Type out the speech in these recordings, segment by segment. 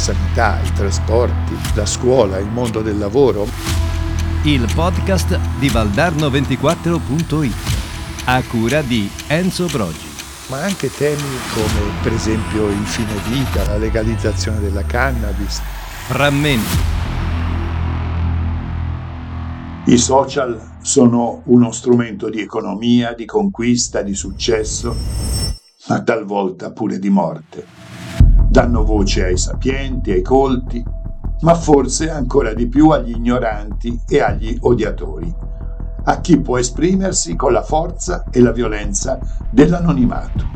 sanità, i trasporti, la scuola, il mondo del lavoro. Il podcast di Valdarno24.it, a cura di Enzo Brogi. Ma anche temi come, per esempio, il fine vita, la legalizzazione della cannabis. Frammenti. I social sono uno strumento di economia, di conquista, di successo, ma talvolta pure di morte. Danno voce ai sapienti, ai colti, ma forse ancora di più agli ignoranti e agli odiatori, a chi può esprimersi con la forza e la violenza dell'anonimato,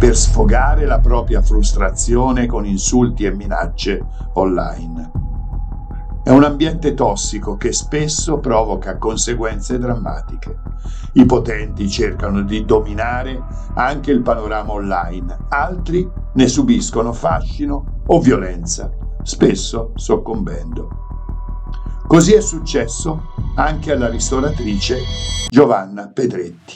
per sfogare la propria frustrazione con insulti e minacce online. È un ambiente tossico che spesso provoca conseguenze drammatiche. I potenti cercano di dominare anche il panorama online, altri ne subiscono fascino o violenza, spesso soccombendo. Così è successo anche alla ristoratrice Giovanna Pedretti.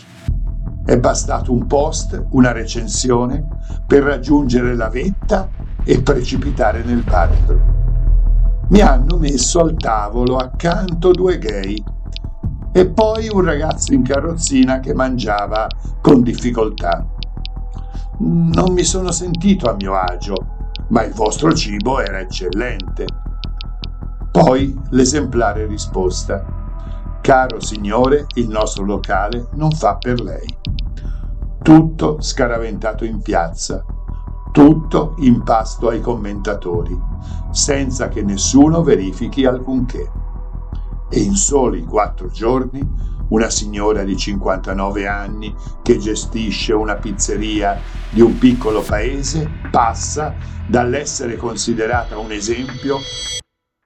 È bastato un post, una recensione, per raggiungere la vetta e precipitare nel baratro. Mi hanno messo al tavolo accanto due gay e poi un ragazzo in carrozzina che mangiava con difficoltà. Non mi sono sentito a mio agio, ma il vostro cibo era eccellente. Poi l'esemplare risposta: caro signore, il nostro locale non fa per lei. Tutto scaraventato in piazza, tutto in pasto ai commentatori, senza che nessuno verifichi alcunché. E in soli 4 giorni, una signora di 59 anni che gestisce una pizzeria di un piccolo paese passa dall'essere considerata un esempio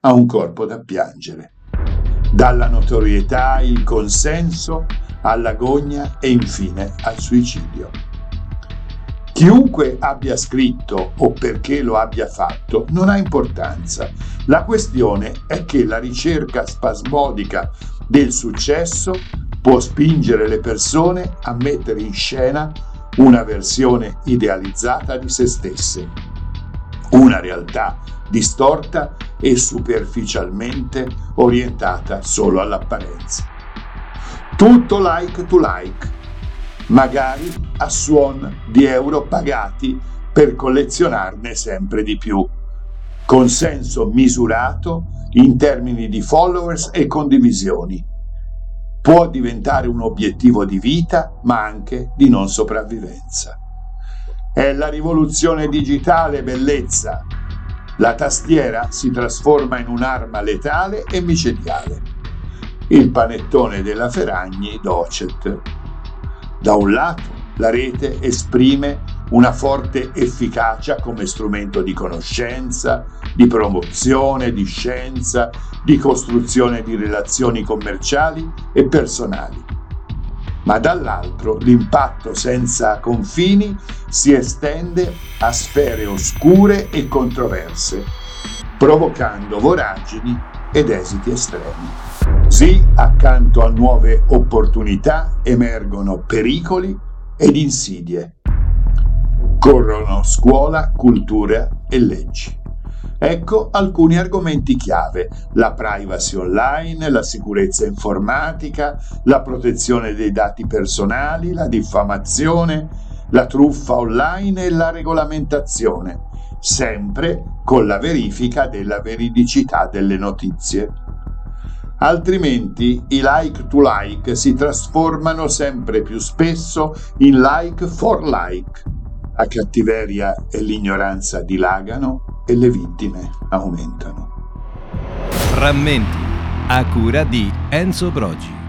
a un corpo da piangere. Dalla notorietà, il consenso, alla gogna e infine al suicidio. Chiunque abbia scritto o perché lo abbia fatto non ha importanza. La questione è che la ricerca spasmodica del successo può spingere le persone a mettere in scena una versione idealizzata di se stesse, una realtà distorta e superficialmente orientata solo all'apparenza. Tutto like to like, magari a suon di euro pagati per collezionarne sempre di più. Consenso misurato in termini di followers e condivisioni. Può diventare un obiettivo di vita, ma anche di non sopravvivenza. È la rivoluzione digitale, bellezza. La tastiera si trasforma in un'arma letale e micidiale. Il panettone della Ferragni docet. Da un lato, la rete esprime una forte efficacia come strumento di conoscenza, di promozione, di scienza, di costruzione di relazioni commerciali e personali. Ma dall'altro, l'impatto senza confini si estende a sfere oscure e controverse, provocando voragini ed esiti estremi. Sì, accanto a nuove opportunità emergono pericoli ed insidie. Corrono scuola, cultura e leggi. Ecco alcuni argomenti chiave: la privacy online, la sicurezza informatica, la protezione dei dati personali, la diffamazione, la truffa online e la regolamentazione, sempre con la verifica della veridicità delle notizie. Altrimenti i like to like si trasformano sempre più spesso in like for like. La cattiveria e l'ignoranza dilagano e le vittime aumentano. Frammenti, a cura di Enzo Brogi.